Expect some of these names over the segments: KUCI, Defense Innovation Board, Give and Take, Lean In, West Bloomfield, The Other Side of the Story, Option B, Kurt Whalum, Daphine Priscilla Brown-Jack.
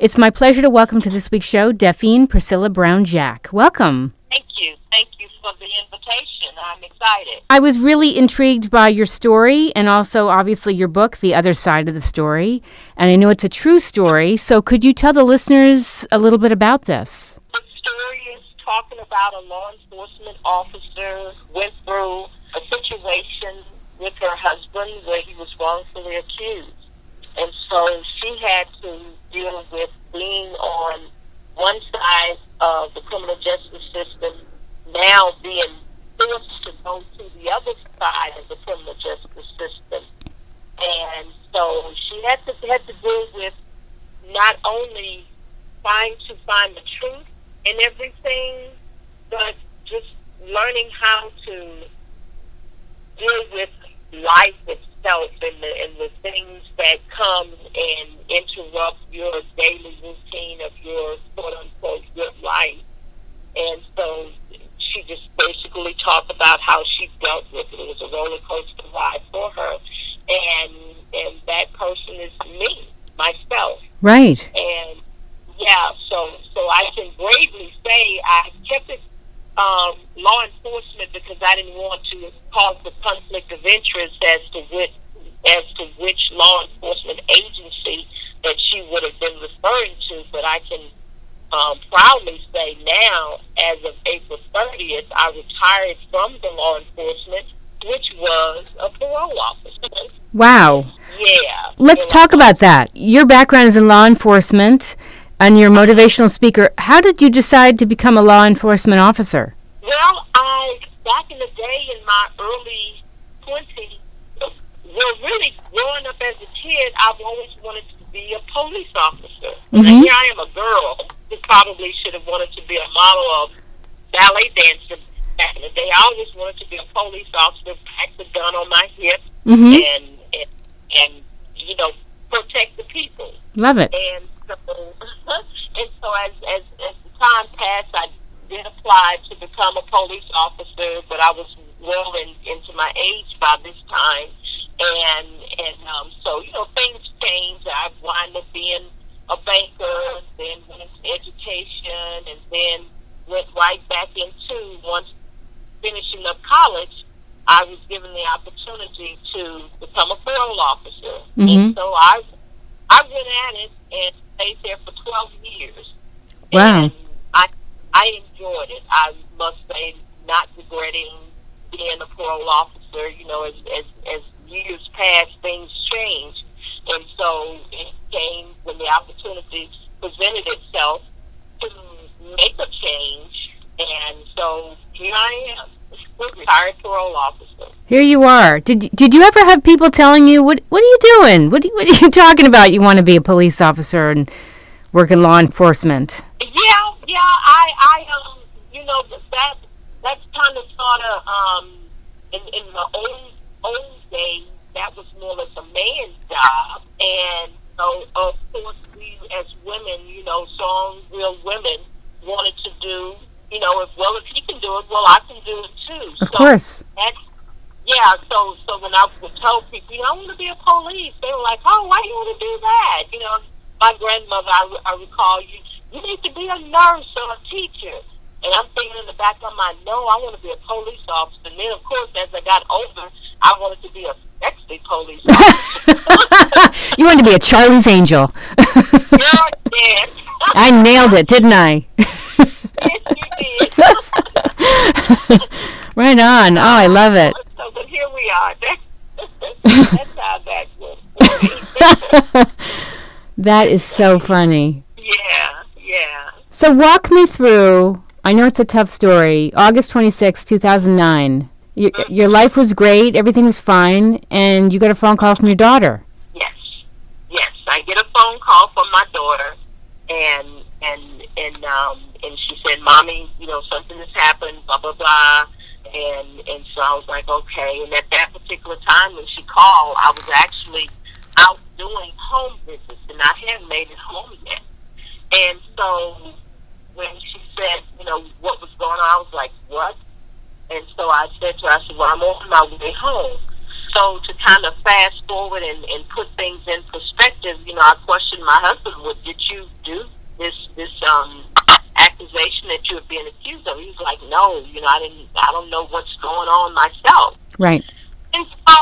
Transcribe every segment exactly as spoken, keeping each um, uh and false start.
It's my pleasure to welcome to this week's show Daphine Priscilla Brown-Jack. Welcome. Thank you. Thank you for the invitation. I'm excited. I was really intrigued by your story and also obviously your book, The Other Side of the Story. And I know it's a true story, so could you tell the listeners a little bit about this? The story is talking about a law enforcement officer went through a situation with her husband where he was wrongfully accused. And so she had to deal with being on one side of the criminal justice system, now being forced to go to the other side of the criminal justice system. And so she had to had to deal with not only trying to find the truth in everything, but just learning how to deal with life itself and the, and the things that come and interrupt your daily routine of your quote-unquote good life. And so she just basically talked about how she dealt with it. It was a roller coaster ride for her. And and that person is me, myself. Right. And yeah, so so I can bravely say I kept it um, law enforcement because I didn't want to cause the conflict of interest as to which as to which law enforcement agency that she would have been referring to, but I can um, proudly say now, as of April thirtieth, I retired from the law enforcement, which was a parole officer. Wow. Yeah. Let's yeah. talk about that. Your background is in law enforcement, and you're a motivational speaker. How did you decide to become a law enforcement officer? Well, I, back in the day, in my early twenties, well, really, growing up as a kid, I've always wanted to be a police officer. Mm-hmm. And here I am, a girl who probably should have wanted to be a model of ballet dancer back in the day. I always wanted to be a police officer, pack the gun on my hip, mm-hmm. and, and, and, you know, protect the people. Love it. And so, and so as, as, as the time passed, I did apply to become a police officer, but I was well in, into my age by this time. And and um, so, you know, things change. I wound up being a banker, then went into education, and then went right back into, once finishing up college, I was given the opportunity to become a parole officer. Mm-hmm. And so I I went at it and stayed there for twelve years. Wow. And I, I enjoyed it. I must say, not regretting being a parole officer, you know, as as, as years past, things changed, and so it came when the opportunity presented itself to make a change, and so here I am, retired parole officer. Here you are. Did did you ever have people telling you, what what are you doing? What, what are you talking about? You want to be a police officer and work in law enforcement? Yeah, yeah, I, I um, you know, that, that's kind of sort of, um, in, in the old, old day, that was more or less a man's job, and so of course we as women, you know, strong, real women wanted to do, you know, as well as he can do it, well I can do it too. Of so course. That's, yeah. So so when I would tell people, you know, I want to be a police, they were like, oh, why do you want to do that? You know, my grandmother, I, I recall, you you need to be a nurse or a teacher. And I'm thinking in the back of my mind, no, I want to be a police officer. And then, of course, as I got older, I wanted to be a sexy police officer. You wanted to be a Charlie's Angel. Yeah, yeah. I nailed it, didn't I? Yes, you did. Right on. Oh, I love it. So, but here we are. That's, that's how that was. That is so funny. Yeah, yeah. So walk me through, I know it's a tough story, August twenty-sixth, two thousand nine. Your, mm-hmm. your life was great, everything was fine, and you got a phone call from your daughter. Yes, yes, I get a phone call from my daughter, and and and um and she said, "Mommy, you know, something has happened, blah blah blah," and and so I was like, okay. And at that particular time when she called, I was actually out doing home visits, and I hadn't made it home yet. And so when she said, you know, what was going on, I was like, what? And so I said to her, I said, well, I'm on my way home. So to kind of fast forward and, and put things in perspective, you know, I questioned my husband, well, did you do this this um, accusation that you were being accused of? He was like, no, you know, I didn't, I don't know what's going on myself. Right. And so,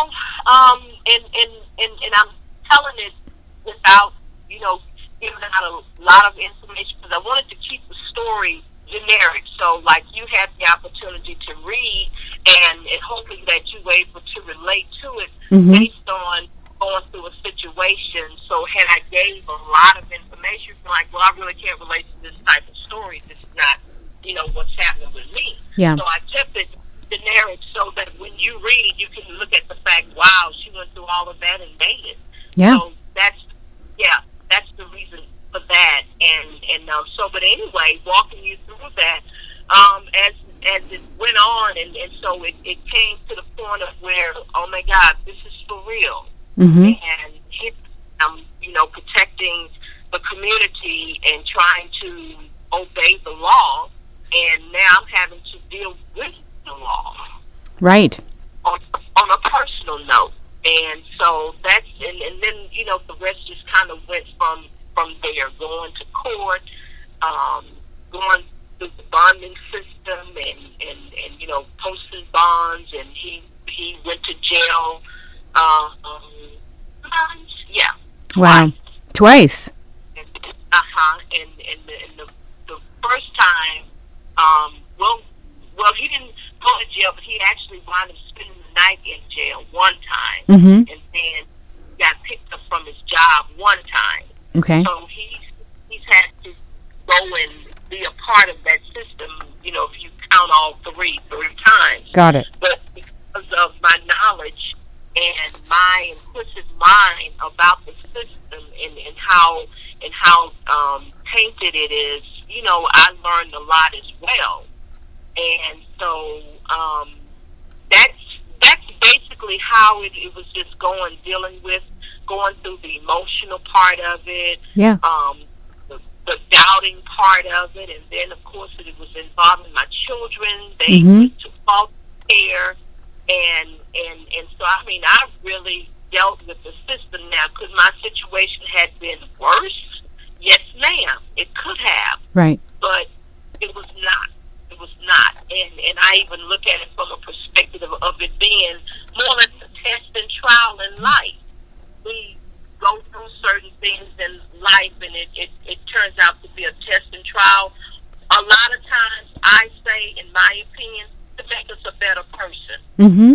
um, and, and, and, and I'm telling it without, you know, giving out a lot of information because I wanted to keep the story generic. So, like, you have the opportunity to read and, and hoping that you were able to relate to it mm-hmm. based on going through a situation. So, had I gave a lot of information, like, well, I really can't relate to this type of story. This is not, you know, what's happening with me. Yeah. So, I kept it generic so that when you read it, you can look at the fact, wow, she went through all of that and made it. Yeah. So, that's, yeah, that's the reason for that. And, and um, so, but anyway, walking you through that, um, as as it went on, and, and so it, it came to the point of where, oh my God, this is for real. Mm-hmm. And it, um, you know, protecting the community and trying to obey the law, and now I'm having to deal with the law. Right. On, on a personal note. And so that's, and, and then, you know, the rest just kind of went from, from there, going to court, um, going through the bonding system and, and, and, you know, posting bonds, and he, he went to jail. Uh, um, yeah. Wow. Twice. And, uh-huh. And, and, the, and the, the first time, um, well, well, he didn't go to jail, but he actually wound up spending the night in jail one time. Mm-hmm. And then got picked up from his job one time. Okay. So he's, he's had to go and be a part of that system, you know, if you count all three, three times. Got it. But because of my knowledge and my implicit mind about the system and, and how and how um, tainted it is, you know, I learned a lot as well. And so um, that's, that's basically how it, it was just going, dealing with, going through the emotional part of it, yeah. um, the, the doubting part of it, and then, of course, it was involving my children. They mm-hmm. went to foster care, and, and, and so, I mean, I really dealt with the system now because my situation had been worse. Yes, ma'am, it could have. Right. But it was not. It was not. And, and I even look at it from a perspective of, of it being more or less a test and trial in life. We go through certain things in life, and it, it, it turns out to be a test and trial. A lot of times, I say, in my opinion, to make us a better person. Mm-hmm.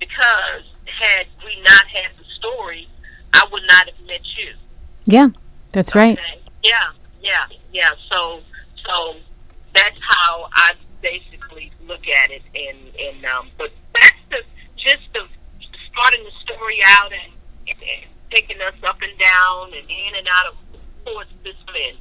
Because had we not had the story, I would not have met you. Yeah, that's okay. Right. Yeah, yeah, yeah. So, so that's how I basically look at it. And, and um, but that's the gist of starting the story out and, and, and taking us up and down and in and out of the court system and,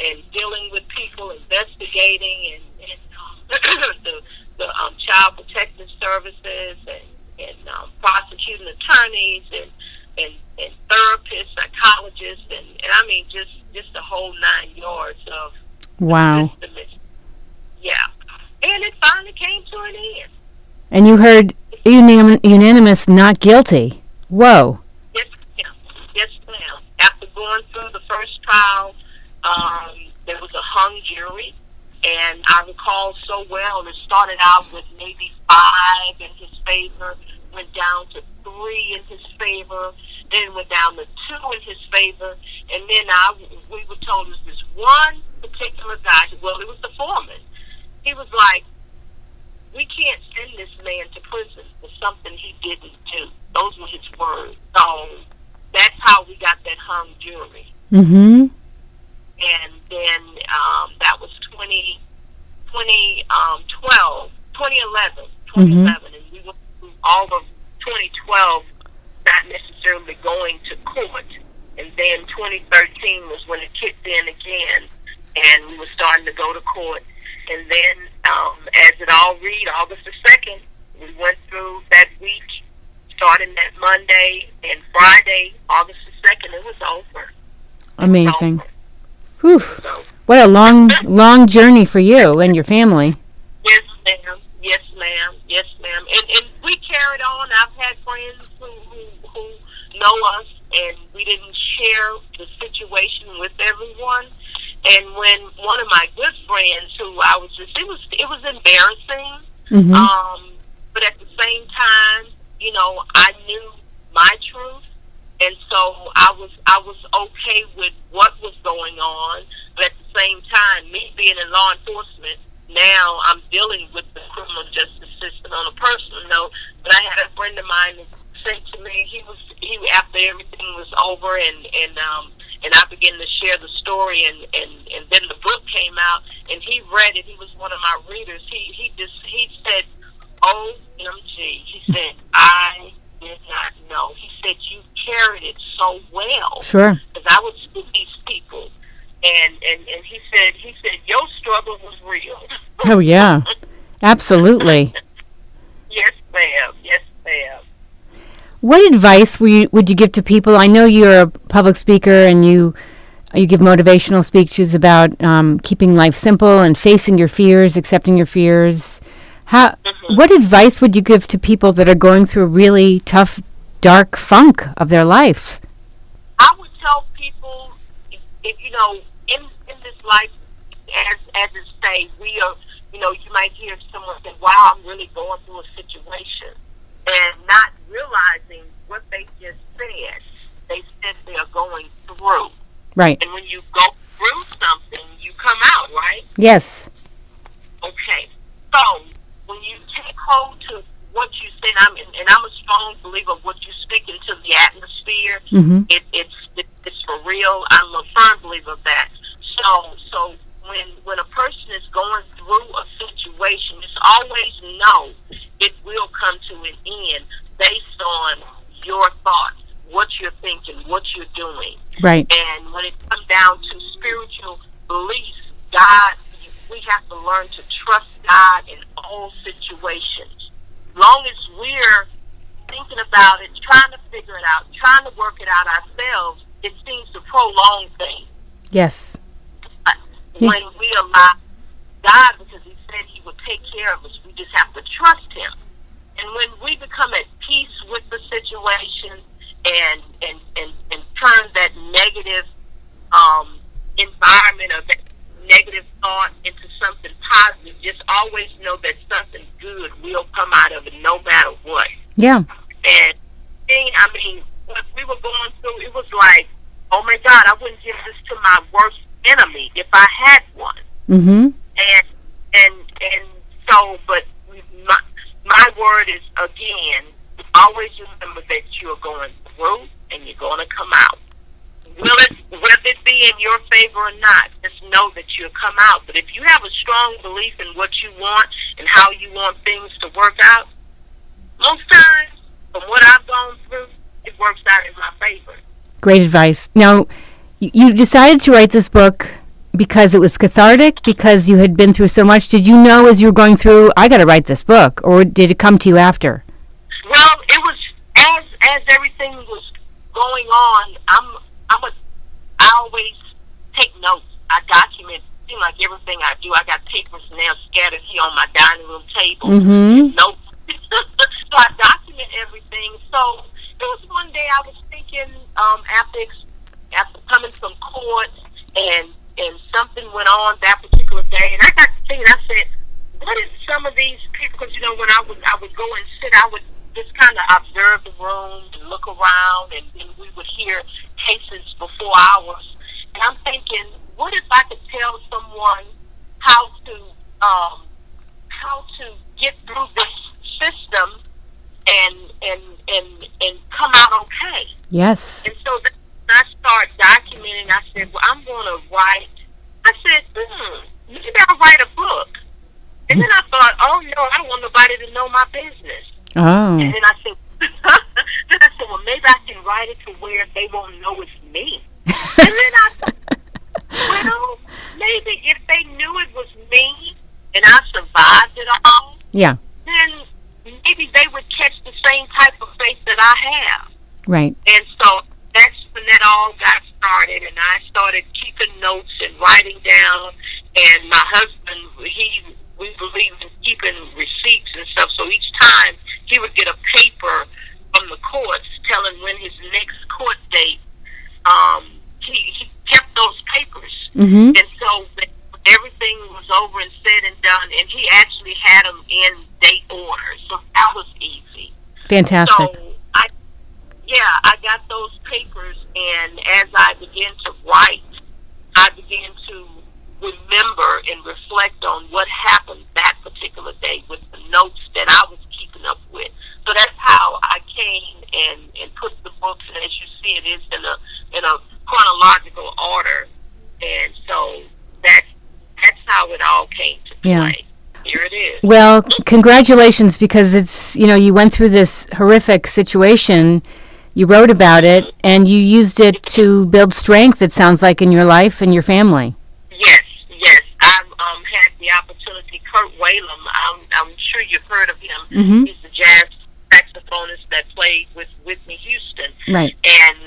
and dealing with people, investigating, and, and um, the, the um, child protective services and, and um, prosecuting attorneys and, and, and therapists, psychologists, and, and I mean just, just the whole nine yards of wow. the system. Yeah. And it finally came to an end. And you heard unanim- unanimous not guilty. Whoa. Yes, ma'am. Yes, ma'am. After going through the first trial, um, there was a hung jury, and I recall so well it started out with maybe five in his favor, went down to three in his favor, then went down to two in his favor, and then I, we were told it was this one particular guy, well, it was the foreman. He was like, we can't send this man to prison for something he didn't do. Those were his words. So that's how we got that hung jury. Mm-hmm. And then um, that was twenty twelve, twenty eleven, mm-hmm. and we went through all of twenty twelve, not necessarily going to court. And then twenty thirteen was when it kicked in again, and we were starting to go to court. And then, um, as it all read, August the second, we went through that week, starting that Monday and Friday, August the second, it was over. Amazing. It was over. Whew. So. What a long, long journey for you and your family. Yes, ma'am. Yes, ma'am. Yes, ma'am. And, and we carried on. I've had know us, and we didn't share the situation with everyone. And when one of my good friends, who I was just, it was, it was embarrassing. Mm-hmm. Um, but at the same time, you know, I knew my truth. And so I was, I was okay with what was going on. But at the same time, me being in law enforcement, now I'm dealing with the criminal justice system on a personal note. But I had a friend of mine that said to me, he was, he after everything was over, and, and, um, and I began to share the story, and, and, and then the book came out, and he read it. He was one of my readers. He, he just, he said, O M G. He said, I did not know. He said, you carried it so well. Sure. Because I would see these people. And, and, and he said, he said, your struggle was real. Oh, yeah. Absolutely. Yes, ma'am. Yes, ma'am. What advice would you, would you give to people? I know you're a public speaker, and you you give motivational speeches about um, keeping life simple and facing your fears, accepting your fears. How? Mm-hmm. What advice would you give to people that are going through a really tough, dark funk of their life? I would tell people, if, if you know, in, in this life, as as it stays, we are. You know, you might hear someone say, "Wow, I'm really going through a situation," and not realizing what they just said, they said they are going through. Right. And when you go through something, you come out, right? Yes. Okay. So, when you take hold to what you said, I'm, and I'm a strong believer of what you speak into the atmosphere, mm-hmm. it, it's it, it's for real. I'm a firm believer of that. So, so when, when a person is going through a situation, it's always no, it will come to an end. Based on your thoughts, what you're thinking, what you're doing. Right. And when it comes down to spiritual beliefs, God, we have to learn to trust God in all situations. As long as we're thinking about it, trying to figure it out, trying to work it out ourselves, it seems to prolong things. Yes. When yeah. we allow God, because he said he would take care of us, we just have to trust him. And when we become at peace with the situation and and, and, and turn that negative um, environment or that negative thought into something positive, just always know that something good will come out of it no matter what. Yeah. And I mean, what we were going through, it was like, oh my God, I wouldn't give this to my worst enemy if I had one. Mm-hmm. And, and, and so, but my, My word is, again, always remember that you're going through and you're going to come out. Will it, whether it be in your favor or not, just know that you'll come out. But if you have a strong belief in what you want and how you want things to work out, most times, from what I've gone through, it works out in my favor. Great advice. Now, you decided to write this book because it was cathartic, because you had been through so much. Did you know as you were going through, I got to write this book, or did it come to you after? Well, it was as as everything was going on. I'm I'm a I always take notes. I document. It seems like everything I do, I got papers now scattered here on my dining room table. Mm-hmm. Notes. So I document everything. So it was one day I was thinking um, after after coming from court and. And something went on that particular day, and I got to thinking. I said, "What is some of these people?" Because you know, when I would I would go and sit, I would just kind of observe the room and look around, and, and we would hear cases before ours. And I'm thinking, what if I could tell someone how to um, how to get through this system and and and and come out okay? Yes. And so. That I started documenting. I said, well, I'm going to write. I said, hmm, maybe I'll write a book. And then I thought, oh, no, I don't want nobody to know my business. Oh. And then I said, then I said, well, maybe I can write it to where they won't know it's me. And then I thought, well, maybe if they knew it was me and I survived it all, yeah. then maybe they would catch the same type of faith that I have. Right. And so that's when that all got started, and I started keeping notes and writing down, and my husband, he, we believe in keeping receipts and stuff, so each time he would get a paper from the courts telling when his next Mm-hmm. And so when everything was over and said and done, and he actually had them in date order, so that was easy. Fantastic. So I, yeah, I got those papers, and as I began to write, I began to remember and reflect on what happened that particular day with the notes that I was keeping up with. So that's how I came and, and put the books, and as you see, it is in a in a chronological order, and so that's that's how it all came to play. Yeah. Here it is. Well, congratulations, because it's, you know, you went through this horrific situation, you wrote about it, and you used it to build strength, it sounds like, in your life and your family. Yes, yes. I've um, had the opportunity. Kurt Whalum, I'm, I'm sure you've heard of him. Mm-hmm. He's the jazz saxophonist that played with Whitney Houston. Right. And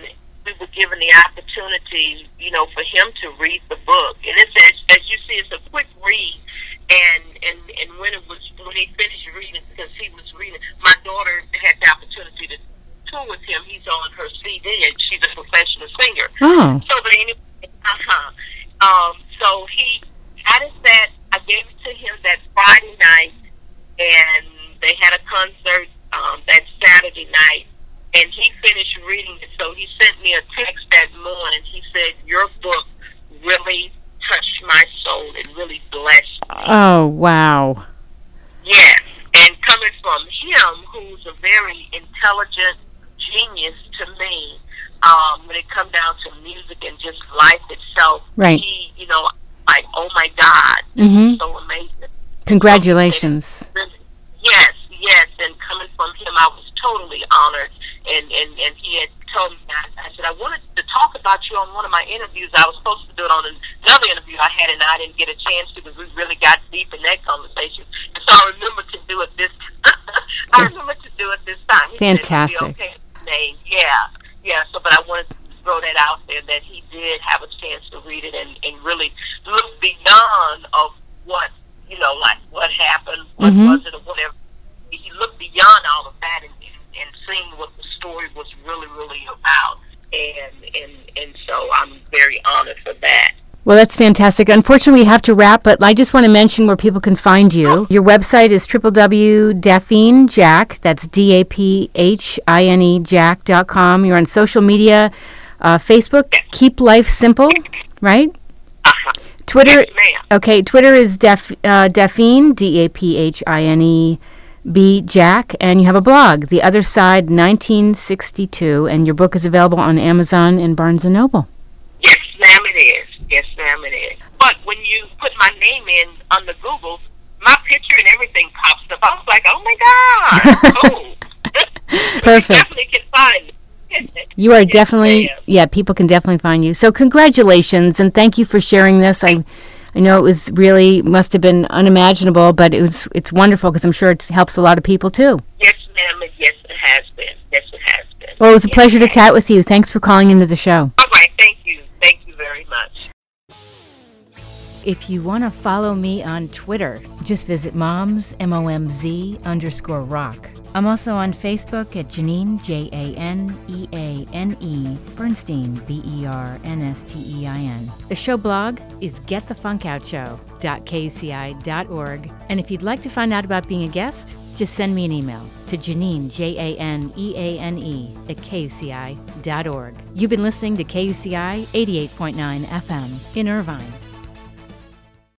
we were given the opportunity, you know, for him to read the book. And it's, as, as you see, it's a quick read. And, and, and when it was, when he finished reading, because he was reading, my daughter had the opportunity to tour with him. He's on her C D, and she's a professional singer. Oh. So, but anyway, uh-huh. Um, so he, I just said, I gave it to him that Friday night, and they had a concert um, that Saturday night, and he finished reading it. So he sent me a text that morning. He said, your book really touched my soul. It really blessed me. Oh, wow. Yes, and coming from him, who's a very intelligent genius to me, Um, when it comes down to music and just life itself, right. He, you know, like, oh my God, mm-hmm. so amazing. Congratulations. Um, and, yes, yes, and coming from him, I was totally honored, and, and, and he had told me, I, I said, I wanted to talk about you on one of my interviews. I was supposed to do it on another interview I had, and I didn't get a chance to, because we really got deep in that conversation, and so I remember to do it this I remember to do it this time. He Fantastic. Said, okay, name. Yeah. Yeah, so, but I wanted to throw that out there, that he did have a chance to read it and, and really look beyond of what, you know, like what happened, what mm-hmm. was it, or whatever. He looked beyond all of that and, and, and seeing what the story was really, really about. And, and, and so I'm very honored for that. Well, that's fantastic. Unfortunately, we have to wrap, but I just want to mention where people can find you. Your website is w w w dot daphine jack, that's D A P H I N E, jack dot com. You're on social media, uh, Facebook, Keep Life Simple, right? Uh-huh. Twitter, yes, okay, Twitter is Daf, uh, Daphine, D A P H I N E, B, Jack, and you have a blog, The Other Side, nineteen sixty-two, and your book is available on Amazon and Barnes and Noble. Yes, ma'am, it is. Yes, ma'am, it is. But when you put my name in on the Google, my picture and everything pops up. I was like, oh, my God. Oh. Perfect. You definitely can find me. You are definitely, yeah, people can definitely find you. So congratulations, and thank you for sharing this. I I know it was really, must have been unimaginable, but it was it's wonderful, because I'm sure it helps a lot of people, too. Yes, ma'am. Yes, it has been. Yes, it has been. Well, it was a yes, pleasure to chat with you. Thanks for calling into the show. All right. Thank you. Thank you very much. If you want to follow me on Twitter, just visit moms, M O M Z, underscore rock. I'm also on Facebook at Janine, J A N E A N E, Bernstein, B E R N S T E I N. The show blog is get the funk out show dot k u c i dot org. And if you'd like to find out about being a guest, just send me an email to Janine, J A N E A N E, at k u c i dot org. You've been listening to K U C I eighty-eight point nine F M in Irvine.